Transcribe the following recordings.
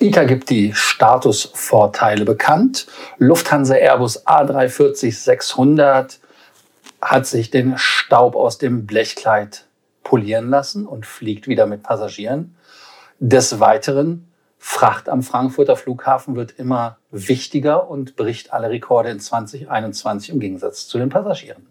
ITA gibt die Statusvorteile bekannt. Lufthansa Airbus A340-600 hat sich den Staub aus dem Blechkleid polieren lassen und fliegt wieder mit Passagieren. Des Weiteren, Fracht am Frankfurter Flughafen wird immer wichtiger und bricht alle Rekorde in 2021 im Gegensatz zu den Passagieren.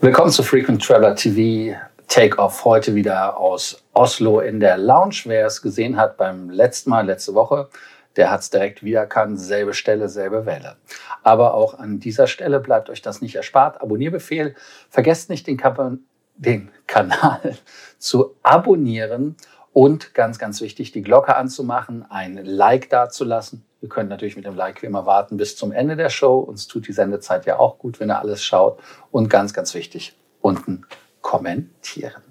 Willkommen zu Frequent Traveler TV Take-Off. Heute wieder aus Oslo in der Lounge. Wer es gesehen hat beim letzten Mal, letzte Woche, der hat es direkt wiedererkannt. Selbe Stelle, selbe Welle. Aber auch an dieser Stelle bleibt euch das nicht erspart. Abonnierbefehl. Vergesst nicht, den Kanal zu abonnieren und ganz, ganz wichtig, die Glocke anzumachen, ein Like dazulassen. Ihr könnt natürlich mit dem Like wie immer warten bis zum Ende der Show. Uns tut die Sendezeit ja auch gut, wenn ihr alles schaut. Und ganz, ganz wichtig, unten kommentieren.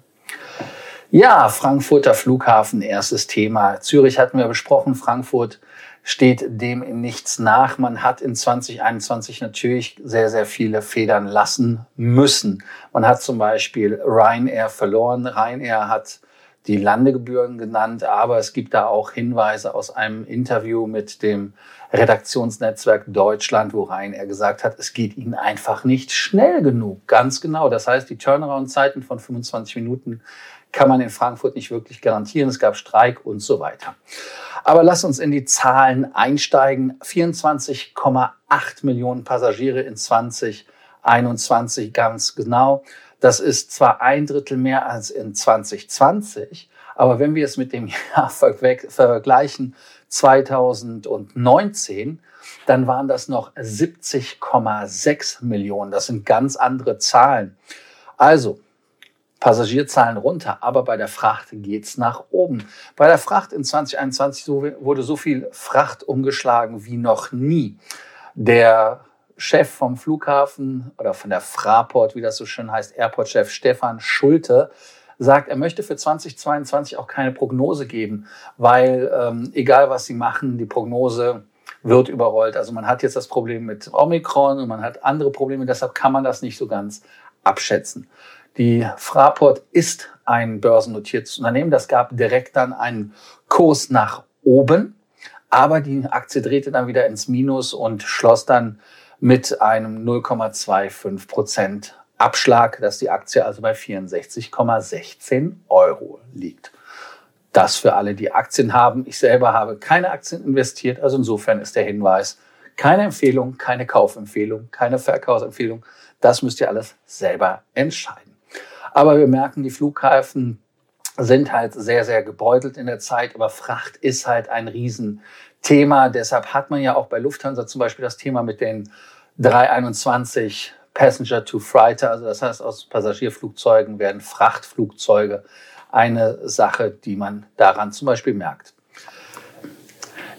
Ja, Frankfurter Flughafen, erstes Thema. Zürich hatten wir besprochen, Frankfurt steht dem nichts nach. Man hat in 2021 natürlich sehr, sehr viele Federn lassen müssen. Man hat zum Beispiel Ryanair verloren. Ryanair hat die Landegebühren genannt, aber es gibt da auch Hinweise aus einem Interview mit dem Redaktionsnetzwerk Deutschland, wo Ryanair gesagt hat, es geht ihnen einfach nicht schnell genug. Ganz genau, das heißt, die Turnaround-Zeiten von 25 Minuten kann man in Frankfurt nicht wirklich garantieren. Es gab Streik und so weiter. Aber lasst uns in die Zahlen einsteigen. 24,8 Millionen Passagiere in 2021, ganz genau. Das ist zwar ein Drittel mehr als in 2020, aber wenn wir es mit dem Jahr vergleichen, 2019, dann waren das noch 70,6 Millionen. Das sind ganz andere Zahlen. Also, Passagierzahlen runter, aber bei der Fracht geht's nach oben. Bei der Fracht in 2021 wurde so viel Fracht umgeschlagen wie noch nie. Der Chef vom Flughafen oder von der Fraport, wie das so schön heißt, Airport-Chef Stefan Schulte, sagt, er möchte für 2022 auch keine Prognose geben, weil egal was sie machen, die Prognose wird überrollt. Also man hat jetzt das Problem mit Omikron und man hat andere Probleme, deshalb kann man das nicht so ganz abschätzen. Die Fraport ist ein börsennotiertes Unternehmen. Das gab direkt dann einen Kurs nach oben. Aber die Aktie drehte dann wieder ins Minus und schloss dann mit einem 0,25% Abschlag, dass die Aktie also bei 64,16 Euro liegt. Das für alle, die Aktien haben. Ich selber habe keine Aktien investiert. Also insofern ist der Hinweis keine Empfehlung, keine Kaufempfehlung, keine Verkaufsempfehlung. Das müsst ihr alles selber entscheiden. Aber wir merken, die Flughäfen sind halt sehr, sehr gebeutelt in der Zeit. Aber Fracht ist halt ein Riesenthema. Deshalb hat man ja auch bei Lufthansa zum Beispiel das Thema mit den 321 Passenger to Freighter. Also das heißt, aus Passagierflugzeugen werden Frachtflugzeuge. Eine Sache, die man daran zum Beispiel merkt.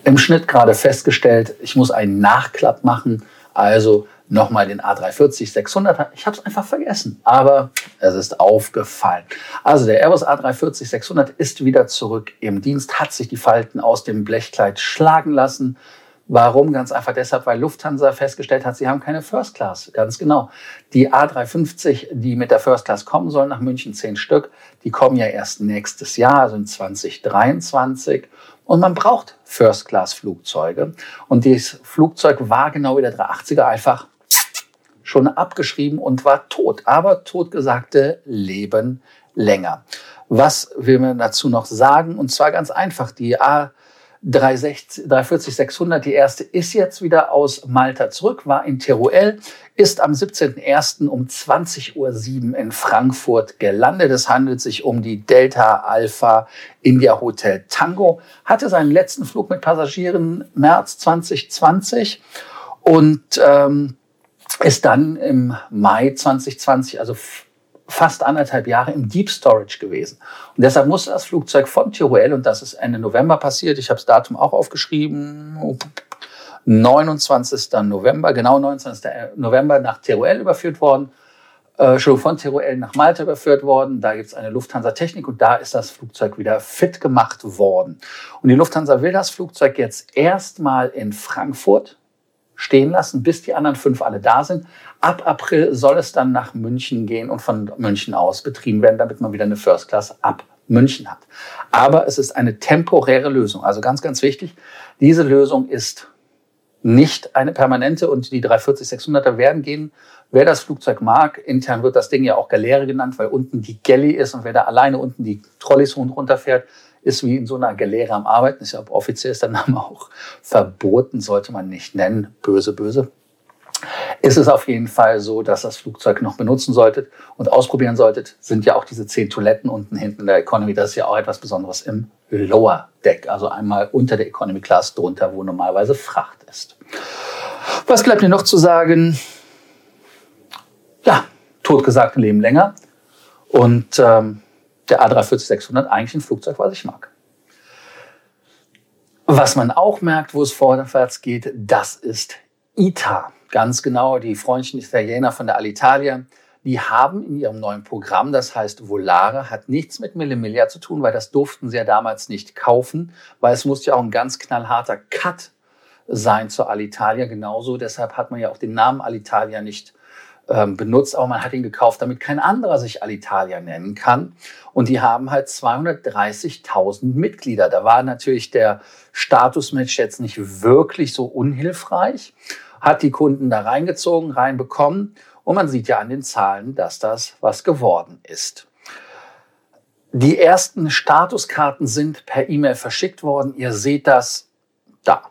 Im Schnitt gerade festgestellt, ich muss einen Nachklapp machen. Also nochmal den A340-600, ich habe es einfach vergessen, aber es ist aufgefallen. Also der Airbus A340-600 ist wieder zurück im Dienst, hat sich die Falten aus dem Blechkleid schlagen lassen. Warum? Ganz einfach deshalb, weil Lufthansa festgestellt hat, sie haben keine First Class, ganz genau. Die A350, die mit der First Class kommen sollen nach München, 10 Stück, die kommen ja erst nächstes Jahr, also in 2023. Und man braucht First Class Flugzeuge. Und dieses Flugzeug war genau wie der 380er einfach schon abgeschrieben und war tot. Aber Totgesagte leben länger. Was will man dazu noch sagen? Und zwar ganz einfach. Die A340-600, die erste, ist jetzt wieder aus Malta zurück, war in Teruel, ist am 17.01. um 20:07 Uhr in Frankfurt gelandet. Es handelt sich um die Delta Alpha India Hotel Tango. Hatte seinen letzten Flug mit Passagieren März 2020 und ist dann im Mai 2020, also fast 1,5 Jahre, im Deep Storage gewesen. Und deshalb musste das Flugzeug von Teruel, und das ist Ende November passiert, ich habe das Datum auch aufgeschrieben, 29. November nach Teruel überführt worden, schon von Teruel nach Malta überführt worden. Da gibt es eine Lufthansa-Technik und da ist das Flugzeug wieder fit gemacht worden. Und die Lufthansa will das Flugzeug jetzt erstmal in Frankfurt stehen lassen, bis die anderen 5 alle da sind. Ab April soll es dann nach München gehen und von München aus betrieben werden, damit man wieder eine First Class ab München hat. Aber es ist eine temporäre Lösung. Also ganz, ganz wichtig, diese Lösung ist nicht eine permanente und die 340-600er werden gehen. Wer das Flugzeug mag, intern wird das Ding ja auch Galeere genannt, weil unten die Galley ist und wer da alleine unten die Trolleys runterfährt, ist wie in so einer Galeere am Arbeiten. Ich glaube, offiziell ist der Name auch verboten, sollte man nicht nennen. Böse, böse. Ist es auf jeden Fall so, dass das Flugzeug noch benutzen solltet und ausprobieren solltet, sind ja auch diese 10 Toiletten unten hinten in der Economy. Das ist ja auch etwas Besonderes im Lower Deck, also einmal unter der Economy Class drunter, wo normalerweise Fracht ist. Was bleibt mir noch zu sagen? Ja, totgesagt, leben länger. Und der A340-600 eigentlich ein Flugzeug, was ich mag. Was man auch merkt, wo es vorwärts geht, das ist ITA. Ganz genau, die freundlichen Italiener von der Alitalia, die haben in ihrem neuen Programm, das heißt Volare, hat nichts mit Millimilia zu tun, weil das durften sie ja damals nicht kaufen, weil es musste ja auch ein ganz knallharter Cut sein zur Alitalia. Genauso, deshalb hat man ja auch den Namen Alitalia nicht benutzt, aber man hat ihn gekauft, damit kein anderer sich Alitalia nennen kann. Und die haben halt 230.000 Mitglieder. Da war natürlich der Statusmatch jetzt nicht wirklich so unhilfreich. Hat die Kunden da reingezogen, reinbekommen und man sieht ja an den Zahlen, dass das was geworden ist. Die ersten Statuskarten sind per E-Mail verschickt worden. Ihr seht das da.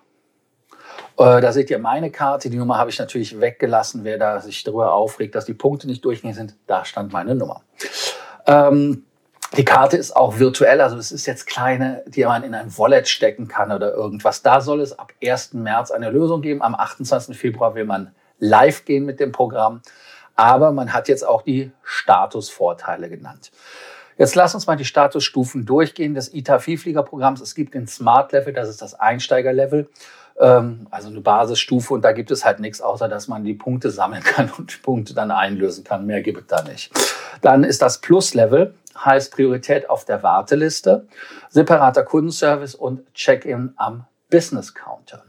Da seht ihr meine Karte. Die Nummer habe ich natürlich weggelassen. Wer da sich darüber aufregt, dass die Punkte nicht durchgängig sind, da stand meine Nummer. Die Karte ist auch virtuell, also es ist jetzt keine, die man in ein Wallet stecken kann oder irgendwas. Da soll es ab 1. März eine Lösung geben. Am 28. Februar will man live gehen mit dem Programm. Aber man hat jetzt auch die Statusvorteile genannt. Jetzt lass uns mal die Statusstufen durchgehen des ITA-Vielfliegerprogramms. Es gibt den Smart-Level, das ist das Einsteiger-Level. Also eine Basisstufe und da gibt es halt nichts, außer dass man die Punkte sammeln kann und die Punkte dann einlösen kann. Mehr gibt es da nicht. Dann ist das Plus-Level, heißt Priorität auf der Warteliste, separater Kundenservice und Check-in am Business-Counter.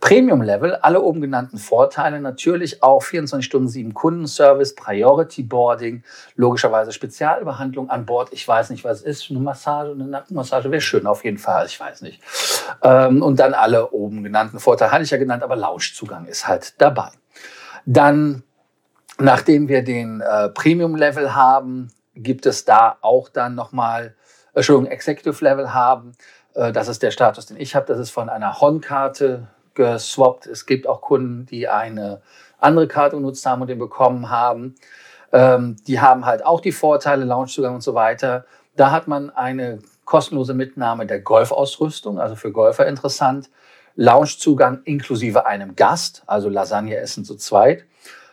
Premium-Level, alle oben genannten Vorteile, natürlich auch 24/7 Kundenservice, Priority-Boarding, logischerweise Spezialbehandlung an Bord. Ich weiß nicht, was es ist, eine Massage, eine Nackenmassage, wäre schön auf jeden Fall, ich weiß nicht. Und dann alle oben genannten Vorteile, hatte ich ja genannt, aber Loungezugang ist halt dabei. Dann, nachdem wir den Premium-Level haben, gibt es da auch dann nochmal, Executive-Level haben. Das ist der Status, den ich habe. Das ist von einer Hon-Karte geswappt. Es gibt auch Kunden, die eine andere Karte genutzt haben und den bekommen haben. Die haben halt auch die Vorteile, Loungezugang und so weiter. Da hat man eine kostenlose Mitnahme der Golfausrüstung, also für Golfer interessant. Loungezugang inklusive einem Gast, also Lasagne essen zu zweit.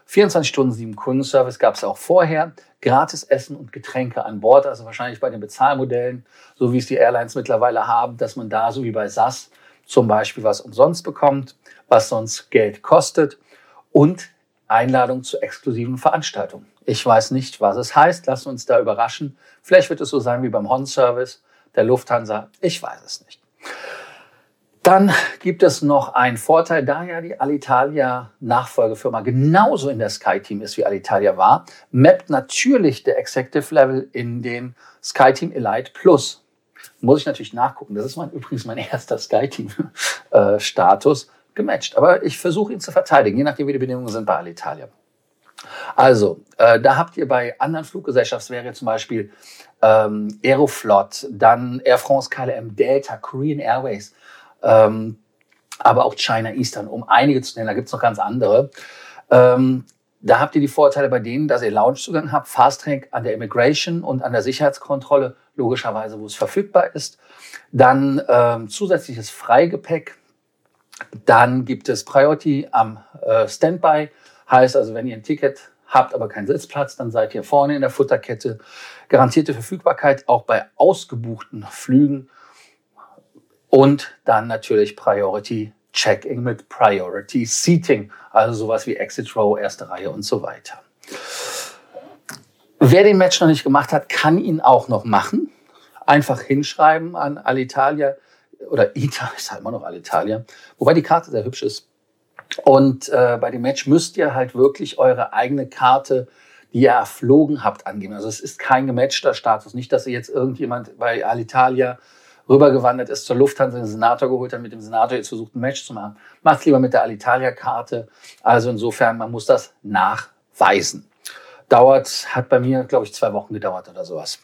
24/7 Kundenservice gab es auch vorher. Gratis Essen und Getränke an Bord, also wahrscheinlich bei den Bezahlmodellen, so wie es die Airlines mittlerweile haben, dass man da so wie bei SAS zum Beispiel was umsonst bekommt, was sonst Geld kostet und Einladung zu exklusiven Veranstaltungen. Ich weiß nicht, was es heißt, lassen uns da überraschen. Vielleicht wird es so sein wie beim Hon-Service der Lufthansa, ich weiß es nicht. Dann gibt es noch einen Vorteil, da ja die Alitalia-Nachfolgefirma genauso in der Skyteam ist, wie Alitalia war, mappt natürlich der Executive Level in den Skyteam Elite Plus. Muss ich natürlich nachgucken. Das ist übrigens mein erster Skyteam-Status gematcht. Aber ich versuche ihn zu verteidigen, je nachdem, wie die Bedingungen sind bei Alitalia. Also, da habt ihr bei anderen Fluggesellschaftsserien zum Beispiel Aeroflot, dann Air France, KLM, Delta, Korean Airways, aber auch China Eastern, um einige zu nennen, da gibt es noch ganz andere. Da habt ihr die Vorteile bei denen, dass ihr Loungezugang habt, Fast-Track an der Immigration und an der Sicherheitskontrolle, logischerweise, wo es verfügbar ist. Dann zusätzliches Freigepäck, dann gibt es Priority am Standby, heißt also, wenn ihr ein Ticket habt, aber keinen Sitzplatz, dann seid ihr vorne in der Futterkette. Garantierte Verfügbarkeit auch bei ausgebuchten Flügen. Und dann natürlich Priority Check-in mit Priority Seating, also sowas wie Exit Row, erste Reihe und so weiter. Wer den Match noch nicht gemacht hat, kann ihn auch noch machen. Einfach hinschreiben an Alitalia oder ITA, ich sage immer noch Alitalia, wobei die Karte sehr hübsch ist. Und bei dem Match müsst ihr halt wirklich eure eigene Karte, die ihr erflogen habt, angeben. Also es ist kein gematchter Status. Nicht, dass ihr jetzt irgendjemand bei Alitalia rübergewandert ist zur Lufthansa, den Senator geholt hat, mit dem Senator jetzt versucht, ein Match zu machen. Macht's lieber mit der Alitalia-Karte. Also insofern, man muss das nachweisen. Hat bei mir, glaube ich, 2 Wochen gedauert oder sowas.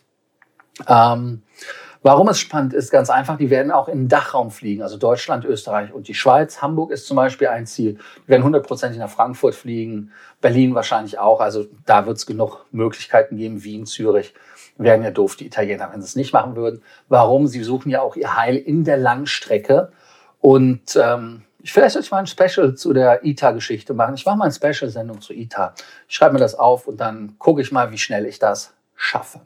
Warum es spannend ist, ganz einfach, die werden auch in den Dachraum fliegen, also Deutschland, Österreich und die Schweiz. Hamburg ist zum Beispiel ein Ziel. Die werden 100% nach Frankfurt fliegen, Berlin wahrscheinlich auch. Also da wird es genug Möglichkeiten geben. Wien, Zürich wären ja doof, die Italiener, wenn sie es nicht machen würden. Warum? Sie suchen ja auch ihr Heil in der Langstrecke. Und vielleicht sollte ich mal ein Special zu der ITA-Geschichte machen. Ich mache mal eine Special-Sendung zu ITA. Ich schreibe mir das auf und dann gucke ich mal, wie schnell ich das schaffe.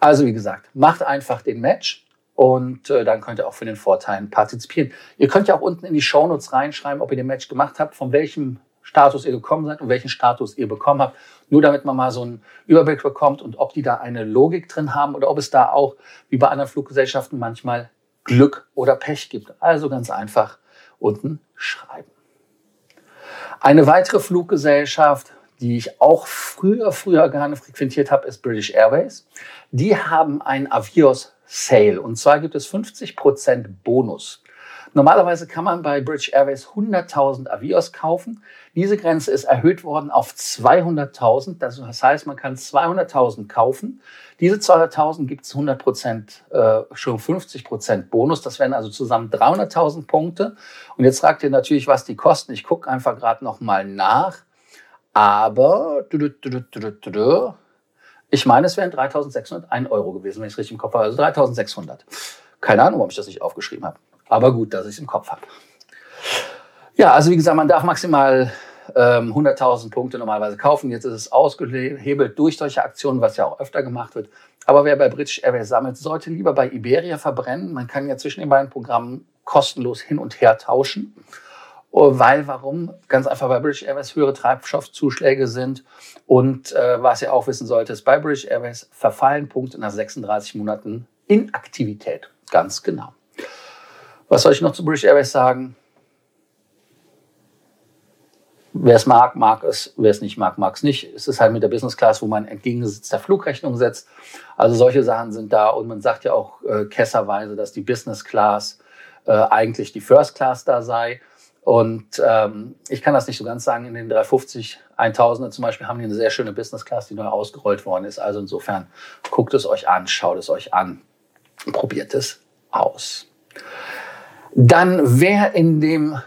Also wie gesagt, macht einfach den Match und dann könnt ihr auch für den Vorteilen partizipieren. Ihr könnt ja auch unten in die Shownotes reinschreiben, ob ihr den Match gemacht habt, von welchem Status ihr gekommen seid und welchen Status ihr bekommen habt. Nur damit man mal so einen Überblick bekommt und ob die da eine Logik drin haben oder ob es da auch, wie bei anderen Fluggesellschaften, manchmal Glück oder Pech gibt. Also ganz einfach unten schreiben. Eine weitere Fluggesellschaft, die ich auch früher gerne frequentiert habe, ist British Airways. Die haben einen Avios Sale und zwar gibt es 50% Bonus. Normalerweise kann man bei British Airways 100.000 Avios kaufen. Diese Grenze ist erhöht worden auf 200.000. Das heißt, man kann 200.000 kaufen. Diese 200.000 gibt es 50% Bonus. Das wären also zusammen 300.000 Punkte. Und jetzt fragt ihr natürlich, was die kosten. Ich gucke einfach gerade nochmal nach. Aber ich meine, es wären 3.601 Euro gewesen, wenn ich es richtig im Kopf habe. Also 3.600. Keine Ahnung, warum ich das nicht aufgeschrieben habe. Aber gut, dass ich es im Kopf habe. Ja, also wie gesagt, man darf maximal 100.000 Punkte normalerweise kaufen. Jetzt ist es ausgehebelt durch solche Aktionen, was ja auch öfter gemacht wird. Aber wer bei British Airways sammelt, sollte lieber bei Iberia verbrennen. Man kann ja zwischen den beiden Programmen kostenlos hin und her tauschen. Weil, warum? Ganz einfach, bei British Airways höhere Treibstoffzuschläge sind. Und was ihr auch wissen solltet, ist, bei British Airways verfallen Punkte nach 36 Monaten Inaktivität. Ganz genau. Was soll ich noch zu British Airways sagen? Wer es mag, mag es. Wer es nicht mag, mag es nicht. Es ist halt mit der Business Class, wo man entgegengesetzter Flugrechnung setzt. Also solche Sachen sind da. Und man sagt ja auch kesserweise, dass die Business Class eigentlich die First Class da sei. Und ich kann das nicht so ganz sagen, in den 350 1000er zum Beispiel haben die eine sehr schöne Business Class, die neu ausgerollt worden ist. Also insofern guckt es euch an, schaut es euch an, probiert es aus. Dann, wer in dem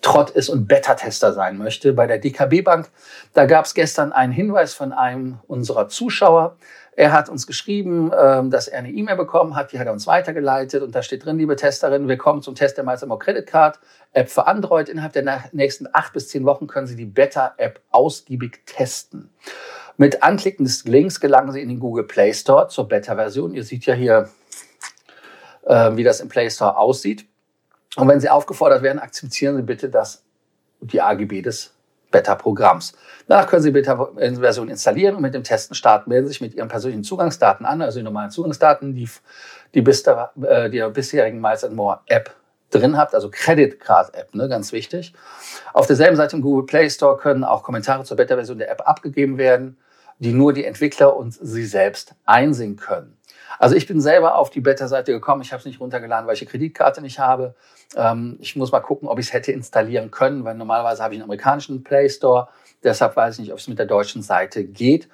Trott ist und Beta-Tester sein möchte, bei der DKB-Bank, da gab es gestern einen Hinweis von einem unserer Zuschauer. Er hat uns geschrieben, dass er eine E-Mail bekommen hat, die hat er uns weitergeleitet und da steht drin, liebe Testerin, willkommen zum Test der Mastercard Credit Card App für Android. Innerhalb der nächsten 8 bis 10 Wochen können Sie die Beta-App ausgiebig testen. Mit Anklicken des Links gelangen Sie in den Google Play Store zur Beta-Version. Ihr seht ja hier, wie das im Play Store aussieht. Und wenn Sie aufgefordert werden, akzeptieren Sie bitte die AGB des Beta-Programms. Danach können Sie die Beta-Version installieren und mit dem Testen starten. Melden Sie sich mit Ihren persönlichen Zugangsdaten an, also die normalen Zugangsdaten, die ihr bisherigen Miles & More App drin habt, also Credit Card App, ne, ganz wichtig. Auf derselben Seite im Google Play Store können auch Kommentare zur Beta-Version der App abgegeben werden, die nur die Entwickler und Sie selbst einsehen können. Also ich bin selber auf die Beta-Seite gekommen. Ich habe es nicht runtergeladen, weil ich die Kreditkarte nicht habe. Ich muss mal gucken, ob ich es hätte installieren können, weil normalerweise habe ich einen amerikanischen Play Store. Deshalb weiß ich nicht, ob es mit der deutschen Seite geht.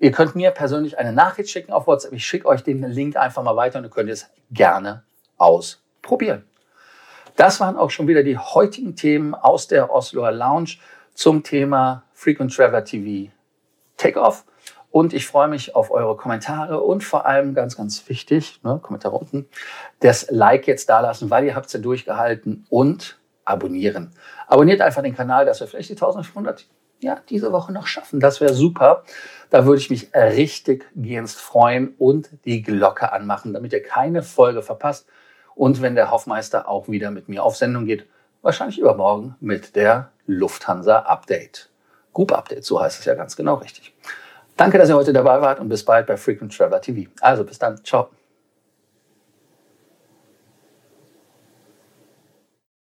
Ihr könnt mir persönlich eine Nachricht schicken auf WhatsApp. Ich schicke euch den Link einfach mal weiter und ihr könnt es gerne ausprobieren. Das waren auch schon wieder die heutigen Themen aus der Osloer Lounge zum Thema Frequent Traveler TV Take-Off. Und ich freue mich auf eure Kommentare und vor allem, ganz, ganz wichtig, ne, Kommentare unten, das Like jetzt dalassen, weil ihr habt es ja durchgehalten und abonnieren. Abonniert einfach den Kanal, dass wir vielleicht die 1500 diese Woche noch schaffen. Das wäre super. Da würde ich mich richtig gehendst freuen und die Glocke anmachen, damit ihr keine Folge verpasst. Und wenn der Hoffmeister auch wieder mit mir auf Sendung geht, wahrscheinlich übermorgen mit der Lufthansa Update. Group Update, so heißt es ja ganz genau richtig. Danke, dass ihr heute dabei wart und bis bald bei Frequent Traveler TV. Also bis dann, ciao.